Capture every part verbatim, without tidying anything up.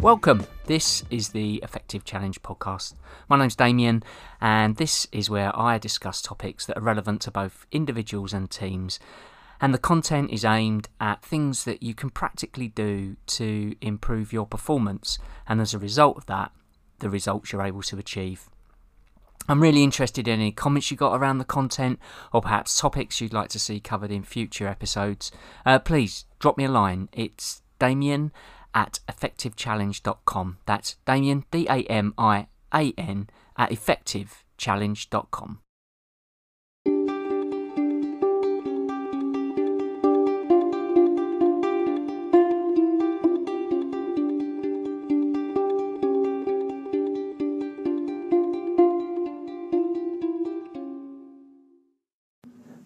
Welcome, this is the Effective Challenge podcast. My name's Damien and this is where I discuss topics that are relevant to both individuals and teams, and the content is aimed at things that you can practically do to improve your performance and, as a result of that, the results you're able to achieve. I'm really interested in any comments you got around the content or perhaps topics you'd like to see covered in future episodes. Uh, please drop me a line. It's Damien at effective challenge dot com. That's Damien, D A M I A N, at effective challenge dot com.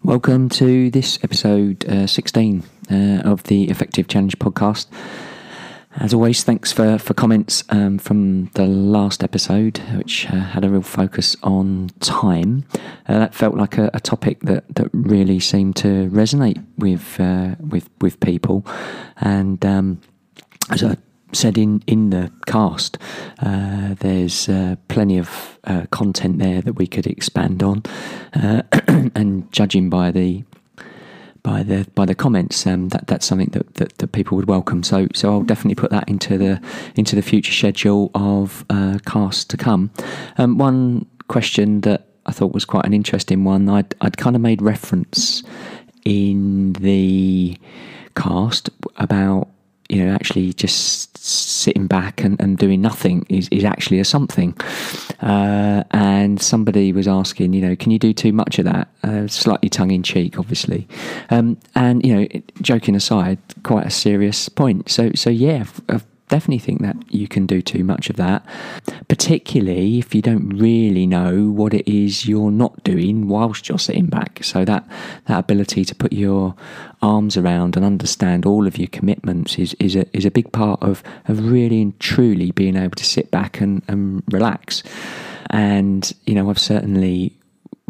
Welcome to this episode uh, sixteen uh, of the Effective Challenge podcast. As always, thanks for, for comments um, from the last episode, which uh, had a real focus on time. Uh, that felt like a, a topic that, that really seemed to resonate with uh, with with people. And um, as I said in, in the cast, uh, there's uh, plenty of uh, content there that we could expand on. Uh, and judging by the By the by the comments, um, that that's something that, that, that people would welcome. So so I'll definitely put that into the into the future schedule of uh, casts to come. Um, one question that I thought was quite an interesting one. I'd I'd kind of made reference in the cast about, you know, actually just sitting back and, and doing nothing is, is actually a something. Uh, and somebody was asking, you know, can you do too much of that? Uh, slightly tongue-in-cheek, obviously. Um, and, you know, joking aside, quite a serious point. So, so yeah, I definitely think that you can do too much of that, particularly if you don't really know what it is you're not doing whilst you're sitting back. So that, that ability to put your arms around and understand all of your commitments is, is a is a big part of, of really and truly being able to sit back and, and relax. And, you know, I've certainly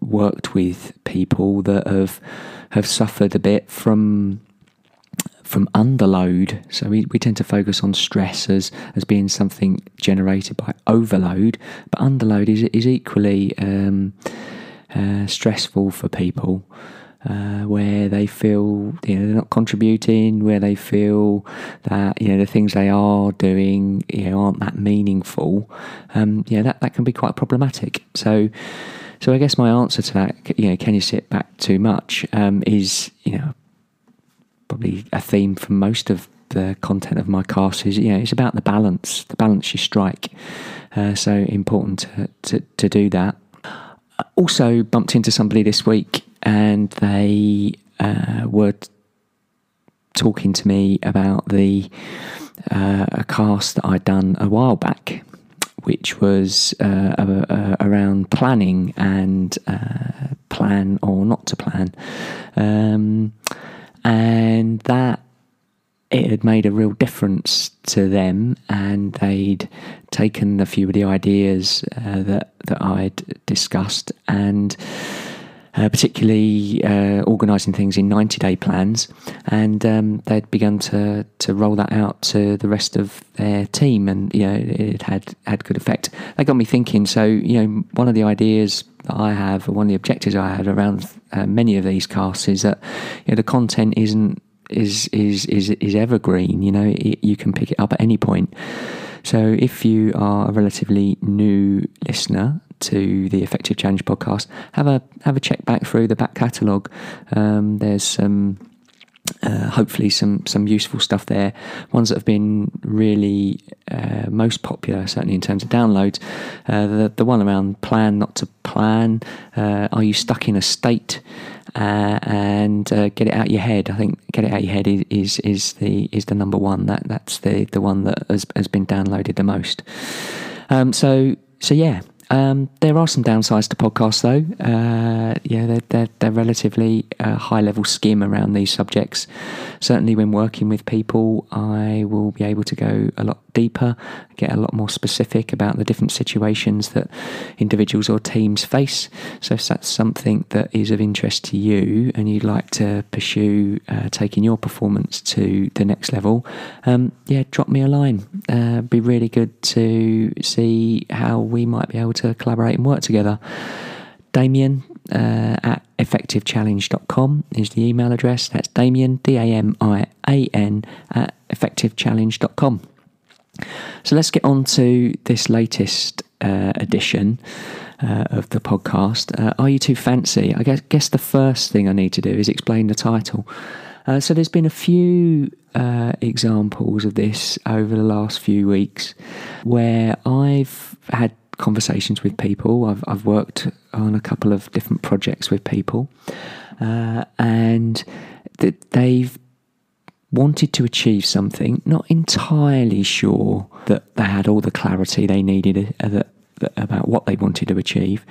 worked with people that have have suffered a bit from from underload. So we, we tend to focus on stress as, as being something generated by overload, but underload is is equally um, uh, stressful for people. Uh, where they feel, you know, they're not contributing, where they feel that, you know, the things they are doing, you know, aren't that meaningful. Um, yeah, that, that can be quite problematic. So, so I guess my answer to that, you know, can you sit back too much, um, is, you know, probably a theme for most of the content of my cast is, you know, it's about the balance, the balance you strike. Uh, so important to, to, to do that. Also bumped into somebody this week and they uh, were t- talking to me about the uh, a cast that I'd done a while back, which was uh, uh, uh, around planning and uh, plan or not to plan. Um, and that it had made a real difference to them, and they'd taken a few of the ideas uh, that, that I'd discussed and Uh, particularly uh, organising things in ninety-day plans, and um, they'd begun to, to roll that out to the rest of their team, and, you know, it had, had good effect. That got me thinking, so, you know, one of the ideas that I have, or one of the objectives I had around uh, many of these casts is that, you know, the content isn't, is, is, is, is evergreen, you know, it, you can pick it up at any point. So if you are a relatively new listener to the Effective Challenge podcast, have a have a check back through the back catalogue. Um, there's some uh, hopefully some some useful stuff there. Ones that have been really uh, most popular, certainly in terms of downloads. Uh, the the one around plan not to plan. Uh, are you stuck in a state? Uh, and uh, get it out of your head. I think get it out of your head is is, is the is the number one. That that's the, the one that has has been downloaded the most. Um, so so yeah. Um, there are some downsides to podcasts, though. Uh, yeah, they're, they're, they're relatively uh, high-level skim around these subjects. Certainly when working with people, I will be able to go a lot deeper, get a lot more specific about the different situations that individuals or teams face. So if that's something that is of interest to you and you'd like to pursue uh, taking your performance to the next level, um, yeah, drop me a line. Uh, it'd be really good to see how we might be able to collaborate and work together. Damien uh, at effective challenge dot com is the email address. That's Damien, D A M I A N, at effective challenge dot com. So let's get on to this latest uh, edition uh, of the podcast. Uh, Are You Too Fancy? I guess, guess the first thing I need to do is explain the title. Uh, so there's been a few uh, examples of this over the last few weeks where I've had conversations with people. I've, I've worked on a couple of different projects with people, uh, and th- they've wanted to achieve something, not entirely sure that they had all the clarity they needed about what they wanted to achieve,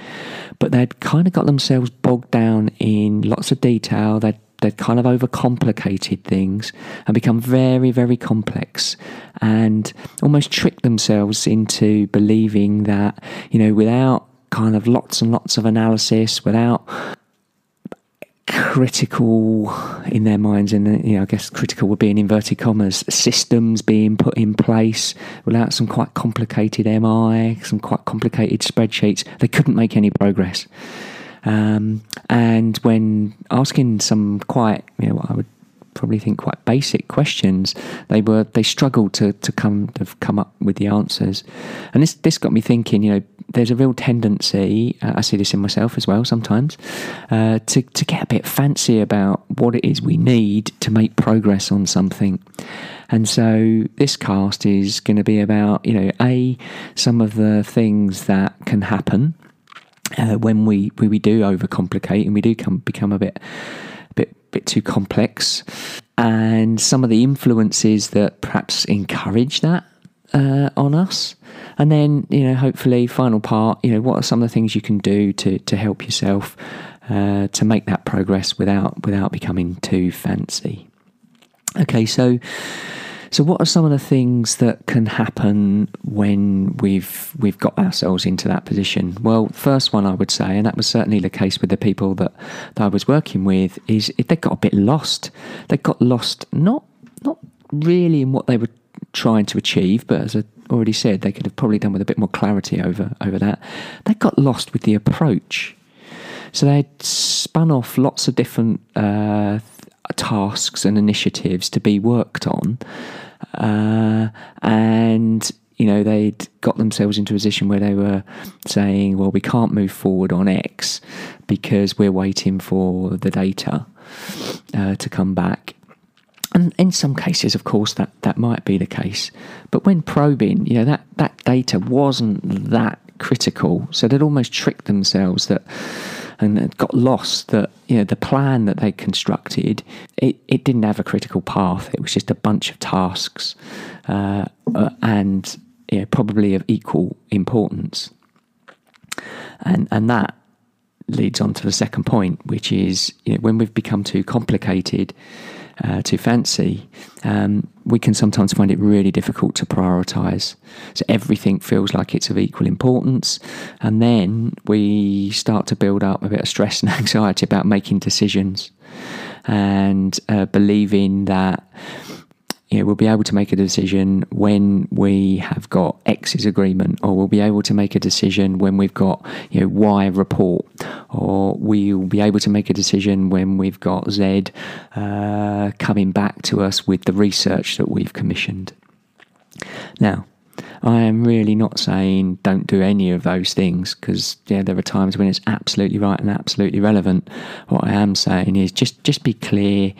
but they'd kind of got themselves bogged down in lots of detail. They'd They'd kind of overcomplicated things and become very, very complex, and almost tricked themselves into believing that, you know, without kind of lots and lots of analysis, without critical in their minds, and you know, I guess critical would be in inverted commas, systems being put in place, without some quite complicated M I, some quite complicated spreadsheets, they couldn't make any progress. Um, and when asking some quite, you know, what I would probably think quite basic questions, they were they struggled to to come to come up with the answers. And this this got me thinking. You know, there's a real tendency. Uh, I see this in myself as well sometimes. Uh, to to get a bit fancy about what it is we need to make progress on something. And so this cast is going to be about, you know, a some of the things that can happen. Uh, when we, we, we do overcomplicate and we do come, become a bit, bit bit too complex, and some of the influences that perhaps encourage that uh, on us, and then, you know, hopefully final part, you know, what are some of the things you can do to to help yourself uh, to make that progress without without becoming too fancy. Okay, so. So what are some of the things that can happen when we've we've got ourselves into that position? Well, first one I would say, and that was certainly the case with the people that, that I was working with, is if they got a bit lost. They got lost not not really in what they were trying to achieve, but as I already said, they could have probably done with a bit more clarity over, over that. They got lost with the approach. So they had spun off lots of different uh, tasks and initiatives to be worked on. Uh, and, you know, they'd got themselves into a position where they were saying, well, we can't move forward on X because we're waiting for the data uh, to come back. And in some cases, of course, that, that might be the case. But when probing, you know, that, that data wasn't that critical. So they'd almost tricked themselves that, and got lost that, you know, the plan that they constructed, it, it didn't have a critical path. It was just a bunch of tasks uh, and, you know, probably of equal importance. And and that leads on to the second point, which is, you know, when we've become too complicated, uh, too fancy, um, we can sometimes find it really difficult to prioritise. So everything feels like it's of equal importance, and then we start to build up a bit of stress and anxiety about making decisions, and uh, believing that, you know, we'll be able to make a decision when we have got X's agreement, or we'll be able to make a decision when we've got, you know, Y report, or we'll be able to make a decision when we've got Z uh, coming back to us with the research that we've commissioned. Now, I am really not saying don't do any of those things, because, yeah, there are times when it's absolutely right and absolutely relevant. What I am saying is just, just be clear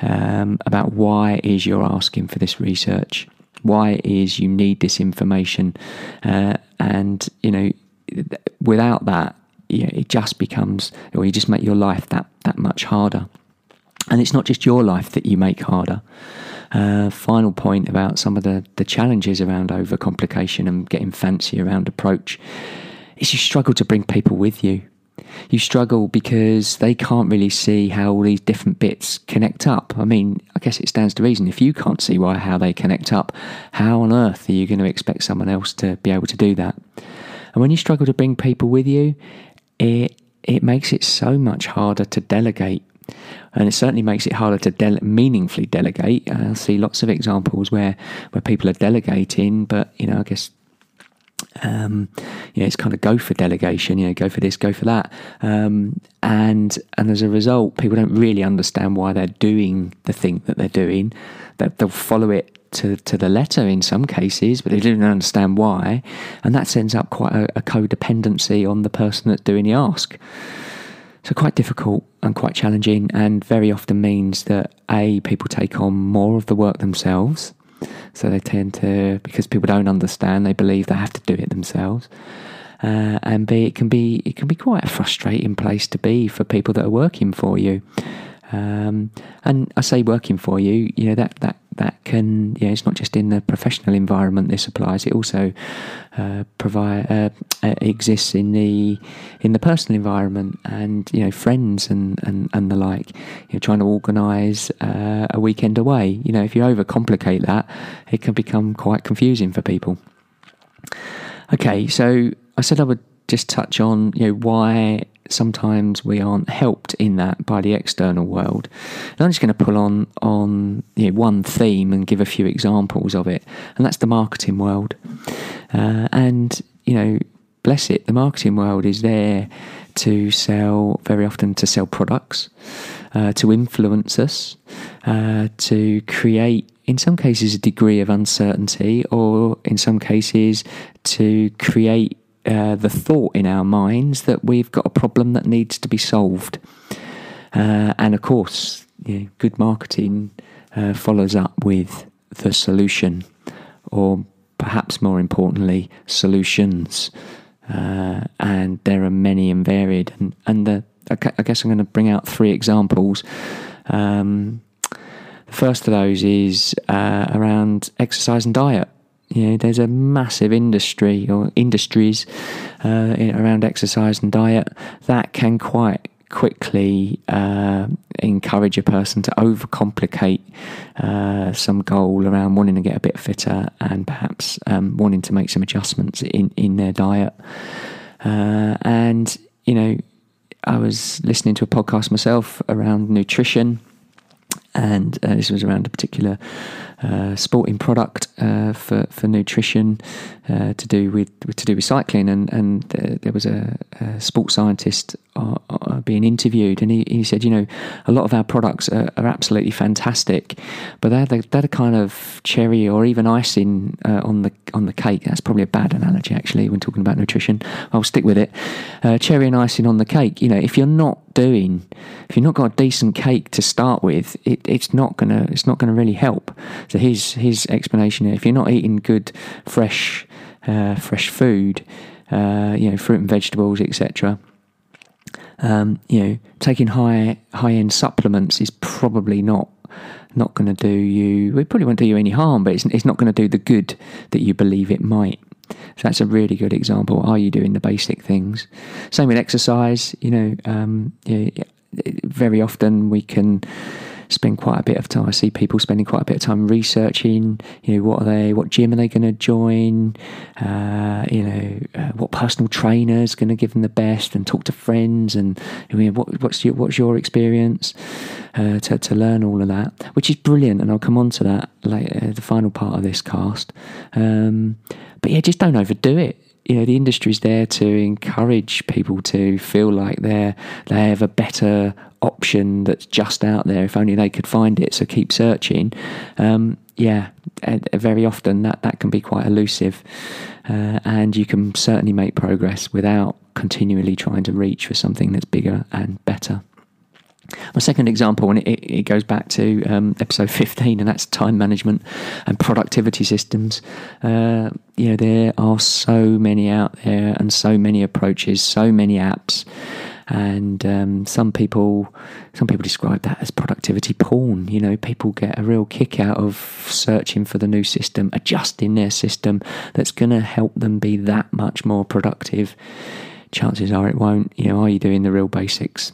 um, about why it is you're asking for this research, why it is you need this information. Uh, and, you know, without that, yeah, it just becomes, or you just make your life that, that much harder. And it's not just your life that you make harder. Uh, final point about some of the, the challenges around overcomplication and getting fancy around approach is you struggle to bring people with you. You struggle because they can't really see how all these different bits connect up. I mean, I guess it stands to reason. If you can't see why how they connect up, how on earth are you going to expect someone else to be able to do that? And when you struggle to bring people with you, it it makes it so much harder to delegate. And it certainly makes it harder to dele- meaningfully delegate. I see lots of examples where, where people are delegating, but, you know, I guess... Um, you know, it's kind of go for delegation, you know, go for this, go for that. Um, and and as a result, people don't really understand why they're doing the thing that they're doing. That they'll follow it to, to the letter in some cases, but they don't understand why. And that sends up quite a, a codependency on the person that's doing the ask. So quite difficult and quite challenging, and very often means that, A, people take on more of the work themselves. So they tend to, because people don't understand, they believe they have to do it themselves. Uh, and B, it can be it can be quite a frustrating place to be for people that are working for you. Um, and I say working for you, you know, that that that can, you know, it's not just in the professional environment this applies. It also uh, provide uh, exists in the in the personal environment, and, you know, friends and and, and the like. You're trying to organise uh, a weekend away. You know, if you overcomplicate that, it can become quite confusing for people. Okay, so I said I would just touch on, you know, why sometimes we aren't helped in that by the external world. And I'm just going to pull on, on you know, one theme and give a few examples of it, and that's the marketing world. Uh, and, you know, bless it, the marketing world is there to sell, very often to sell products, uh, to influence us, uh, to create, in some cases, a degree of uncertainty, or in some cases, to create Uh, the thought in our minds that we've got a problem that needs to be solved. Uh, and of course, you know, good marketing uh, follows up with the solution, or perhaps more importantly, solutions. Uh, and there are many and varied. And, and the, I guess I'm going to bring out three examples. Um, the first of those is uh, around exercise and diet. You know, there's a massive industry or industries uh, in, around exercise and diet that can quite quickly uh, encourage a person to overcomplicate uh, some goal around wanting to get a bit fitter, and perhaps um, wanting to make some adjustments in, in their diet. Uh, and, you know, I was listening to a podcast myself around nutrition, and uh, this was around a particular uh, sporting product uh, for for nutrition uh, to do with to do with cycling, and and uh, there was a, a sports scientist uh, uh, being interviewed, and he, he said, you know, a lot of our products are, are absolutely fantastic, but they're the, they're the kind of cherry or even icing uh, on the on the cake. That's probably a bad analogy, actually, when talking about nutrition. I'll stick with it. Uh, cherry and icing on the cake. You know, if you're not doing, if you've not got a decent cake to start with, it, it's not gonna it's not gonna really help. So his his explanation: if you're not eating good, fresh, uh, fresh food, uh, you know, fruit and vegetables, et cetera. Um, you know, taking high high end supplements is probably not not going to do you. It probably won't do you any harm, but it's it's not going to do the good that you believe it might. So that's a really good example. Are you doing the basic things? Same with exercise. You know, um, you know, very often we can spend quite a bit of time. I see people spending quite a bit of time researching. You know, what are they? What gym are they going to join? Uh, you know, uh, what personal trainer is going to give them the best? And talk to friends. And I mean, what, what's your what's your experience? Uh, to to learn all of that, which is brilliant. And I'll come on to that later, the final part of this cast. Um, But yeah, just don't overdo it. You know, the industry's there to encourage people to feel like they're they have a better option that's just out there, if only they could find it. So keep searching. Um, yeah, very often that, that can be quite elusive, uh, and you can certainly make progress without continually trying to reach for something that's bigger and better. My second example, and it, it goes back to um, episode fifteen, and that's time management and productivity systems. Uh, you know, there are so many out there, and so many approaches, so many apps, And um, some people, some people describe that as productivity porn. You know, people get a real kick out of searching for the new system, adjusting their system that's going to help them be that much more productive. Chances are it won't. You know, are you doing the real basics?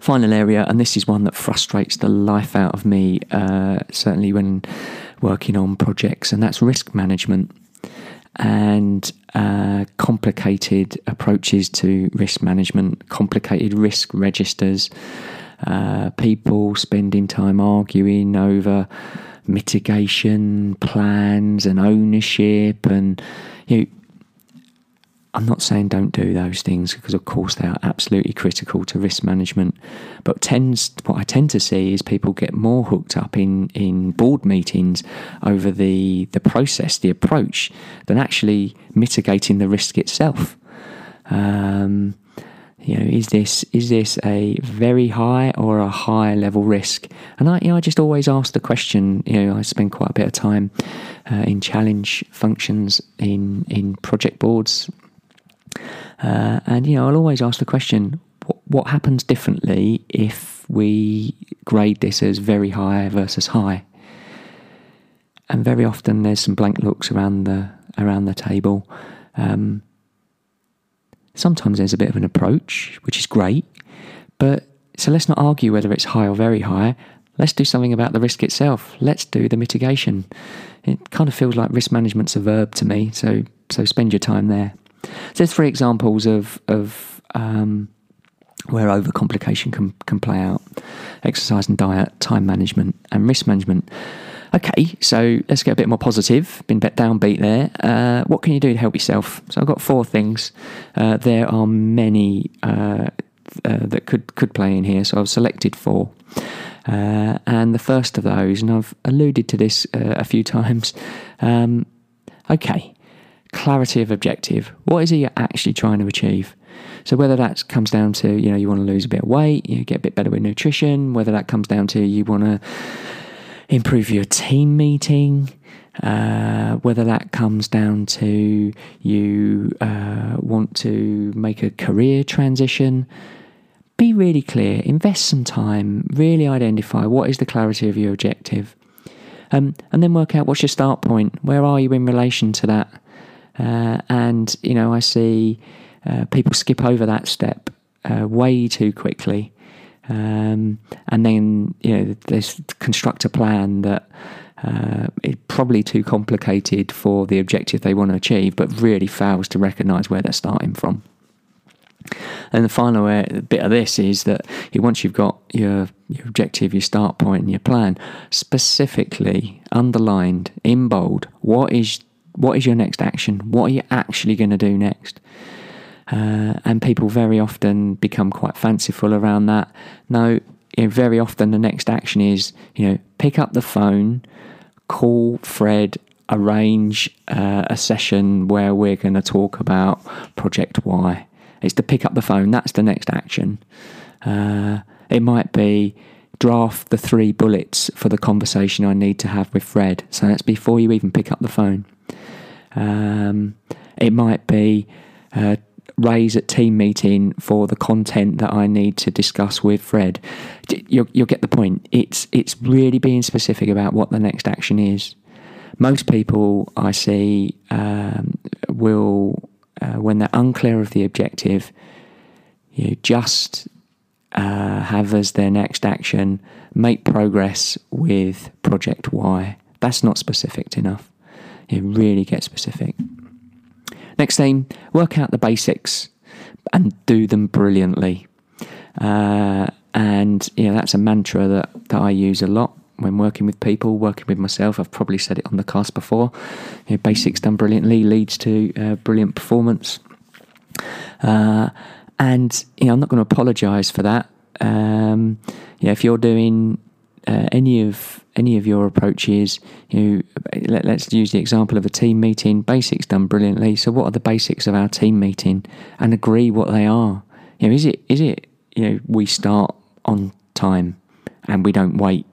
Final area, and this is one that frustrates the life out of me, uh, certainly when working on projects, and that's risk management and uh, complicated approaches to risk management, complicated risk registers, uh, people spending time arguing over mitigation plans and ownership. And you know, I'm not saying don't do those things, because of course they are absolutely critical to risk management. But tends what I tend to see is people get more hooked up in, in board meetings over the, the process, the approach, than actually mitigating the risk itself. Um, you know, is this is this a very high or a high level risk? And I, you know, I just always ask the question. You know, I spend quite a bit of time uh, in challenge functions in in project boards. Uh, and, you know, I'll always ask the question, what, what happens differently if we grade this as very high versus high? And very often there's some blank looks around the around the table. Um, sometimes there's a bit of an approach, which is great. But so let's not argue whether it's high or very high. Let's do something about the risk itself. Let's do the mitigation. It kind of feels like risk management's a verb to me. So, so spend your time there. So there's three examples of, of um, where overcomplication can, can play out: exercise and diet, time management and risk management. Okay, so let's get a bit more positive. Been a bit downbeat there. Uh, what can you do to help yourself? So I've got four things. Uh, there are many uh, uh, that could, could play in here, so I've selected four. Uh, and the first of those, and I've alluded to this uh, a few times, um, okay, clarity of objective. What is it you're actually trying to achieve? So whether that comes down to, you know, you want to lose a bit of weight, you get a bit better with nutrition, whether that comes down to you want to improve your team meeting, uh, whether that comes down to you uh, want to make a career transition. Be really clear, invest some time, really identify what is the clarity of your objective, um, and then work out what's your start point, where are you in relation to that. Uh, and, you know, I see uh, people skip over that step uh, way too quickly. Um, and then, you know, they construct a plan that uh, is probably too complicated for the objective they want to achieve, but really fails to recognise where they're starting from. And the final bit of this is that once you've got your, your objective, your start point and your plan, specifically underlined in bold, what is What is your next action? What are you actually going to do next? Uh, and people very often become quite fanciful around that. No, you know, very often the next action is, you know, pick up the phone, call Fred, arrange uh, a session where we're going to talk about Project Y. It's to pick up the phone. That's the next action. Uh, it might be, draft the three bullets for the conversation I need to have with Fred. So that's before you even pick up the phone. Um, it might be uh, raise at team meeting for the content that I need to discuss with Fred. You'll, you'll get the point. It's it's really being specific about what the next action is. Most people I see um, will, uh, when they're unclear of the objective, you just uh, have as their next action, make progress with Project Y. That's not specific enough. You really get specific. Next thing, work out the basics and do them brilliantly. Uh, and you know, that's a mantra that, that I use a lot when working with people, working with myself. I've probably said it on the cast before. You know, basics done brilliantly leads to uh, brilliant performance. Uh, and you know, I'm not going to apologise for that. Um, you know, if you're doing uh, any of any of your approaches, you know, let, let's use the example of a team meeting. Basics done brilliantly. So what are the basics of our team meeting, and agree what they are. You know, is it, is it, you know, we start on time and we don't wait?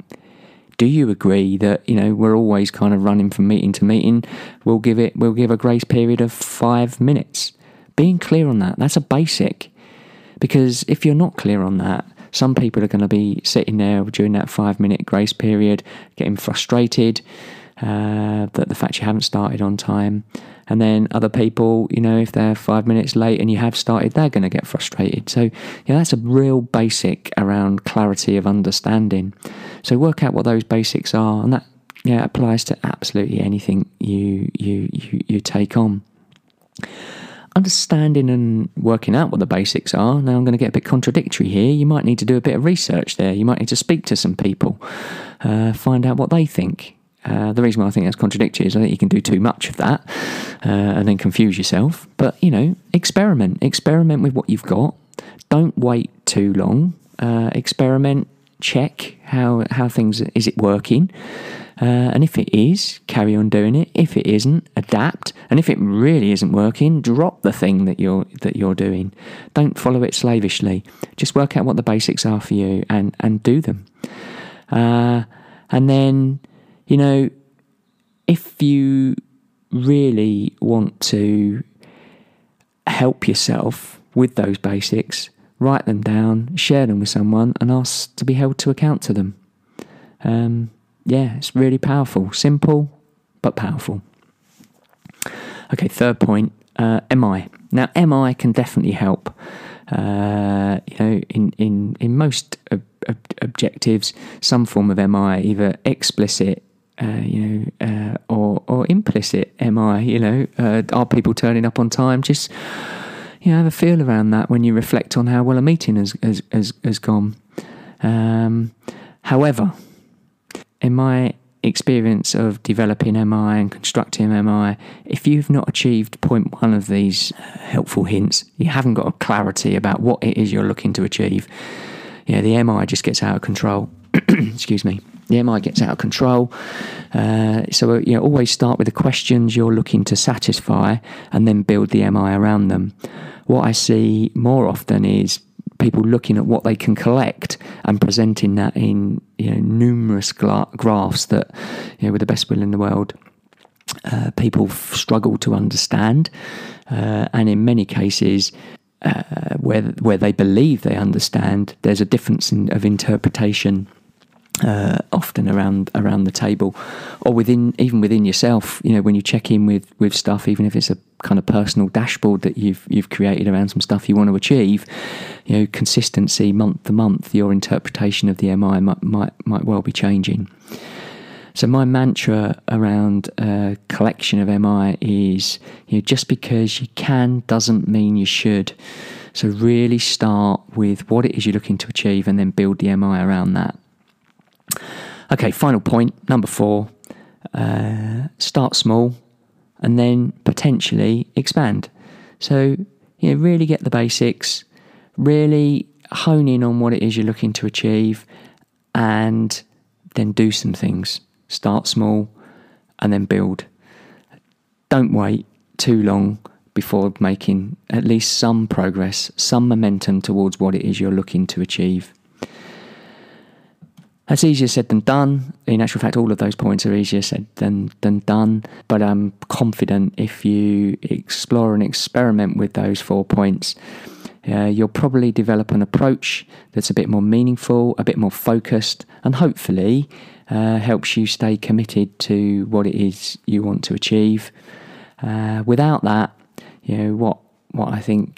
Do you agree that, you know, we're always kind of running from meeting to meeting? We'll give it, we'll give a grace period of five minutes. Being clear on that, that's a basic. Because if you're not clear on that, some people are going to be sitting there during that five-minute grace period, getting frustrated uh, that the fact you haven't started on time. And then other people, you know, if they're five minutes late and you have started, they're going to get frustrated. So, yeah, that's a real basic around clarity of understanding. So work out what those basics are, and that, yeah, applies to absolutely anything you you you, you take on. Understanding and working out what the basics are. Now, I'm going to get a bit contradictory here. You might need to do a bit of research there. You might need to speak to some people, uh, find out what they think. Uh, the reason why I think that's contradictory is I think you can do too much of that uh, and then confuse yourself. But, you know, experiment. Experiment with what you've got. Don't wait too long. Uh, experiment. Check how, how things, is it working? Uh, and if it is, carry on doing it. If it isn't, adapt. And if it really isn't working, drop the thing that you're that you're doing. Don't follow it slavishly. Just work out what the basics are for you and and do them. Uh, and then, you know, if you really want to help yourself with those basics, write them down, share them with someone, and ask to be held to account to them. Um, Yeah, it's really powerful. Simple, but powerful. Okay, third point, uh, M I. Now, M I can definitely help. Uh, you know, in in in most ob- ob- objectives, some form of M I, either explicit, uh, you know, uh, or or implicit M I. You know, uh, are people turning up on time? Just, you know, have a feel around that when you reflect on how well a meeting has has has, has gone. Um, however. In my experience of developing M I and constructing M I, if you've not achieved point one of these helpful hints, you haven't got a clarity about what it is you're looking to achieve. Yeah, the M I just gets out of control. Excuse me. The M I gets out of control. Uh, so, you know, always start with the questions you're looking to satisfy and then build the M I around them. What I see more often is people looking at what they can collect and presenting that in, you know, numerous gra- graphs that, you know, with the best will in the world, uh, people f- struggle to understand, uh, and in many cases, uh, where where they believe they understand, there's a difference in, of interpretation, uh, often around around the table, or within even within yourself. You know, when you check in with with stuff, even if it's a kind of personal dashboard that you've you've created around some stuff you want to achieve, you know, consistency month to month, your interpretation of the M I might might, might well be changing. So my mantra around uh, collection of M I is, you know, just because you can doesn't mean you should. So really start with what it is you're looking to achieve and then build the M I around that. Okay, final point, number four, uh, start small and then potentially expand. So, you know, really get the basics, really hone in on what it is you're looking to achieve, and then do some things. Start small and then build. Don't wait too long before making at least some progress, some momentum towards what it is you're looking to achieve. That's easier said than done. In actual fact, all of those points are easier said than, than done. But I'm confident if you explore and experiment with those four points, uh, you'll probably develop an approach that's a bit more meaningful, a bit more focused, and hopefully uh, helps you stay committed to what it is you want to achieve. Uh, without that, you know, what, what I think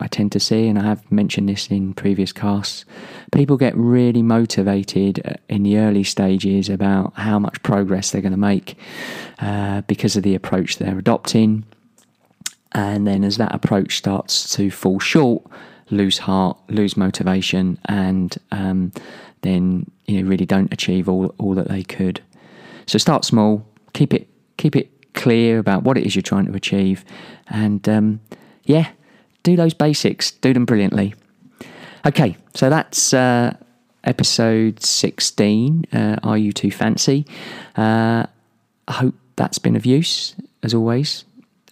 I tend to see, and I have mentioned this in previous casts, people get really motivated in the early stages about how much progress they're going to make uh, because of the approach they're adopting. And then as that approach starts to fall short, lose heart, lose motivation, and um, then, you know, really don't achieve all, all that they could. So start small, keep it keep it clear about what it is you're trying to achieve, and um, yeah, do those basics, do them brilliantly. Okay, so that's uh, episode sixteen, uh, Are You Too Fancy? Uh, I hope that's been of use, as always.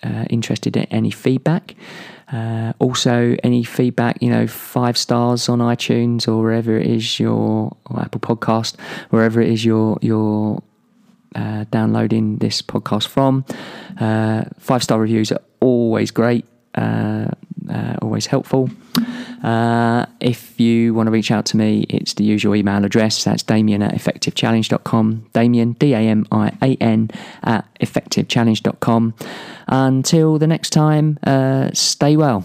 Uh, interested in any feedback. Uh, also, any feedback, you know, five stars on iTunes or wherever it is your, or Apple Podcast, wherever it is your, your uh, downloading this podcast from. Uh, five-star reviews are always great. Uh, uh, always helpful. Uh, if you want to reach out to me, it's the usual email address. That's damien at effective challenge dot com. Damien, D A M I A N, at effective challenge dot com. Until the next time, uh, stay well.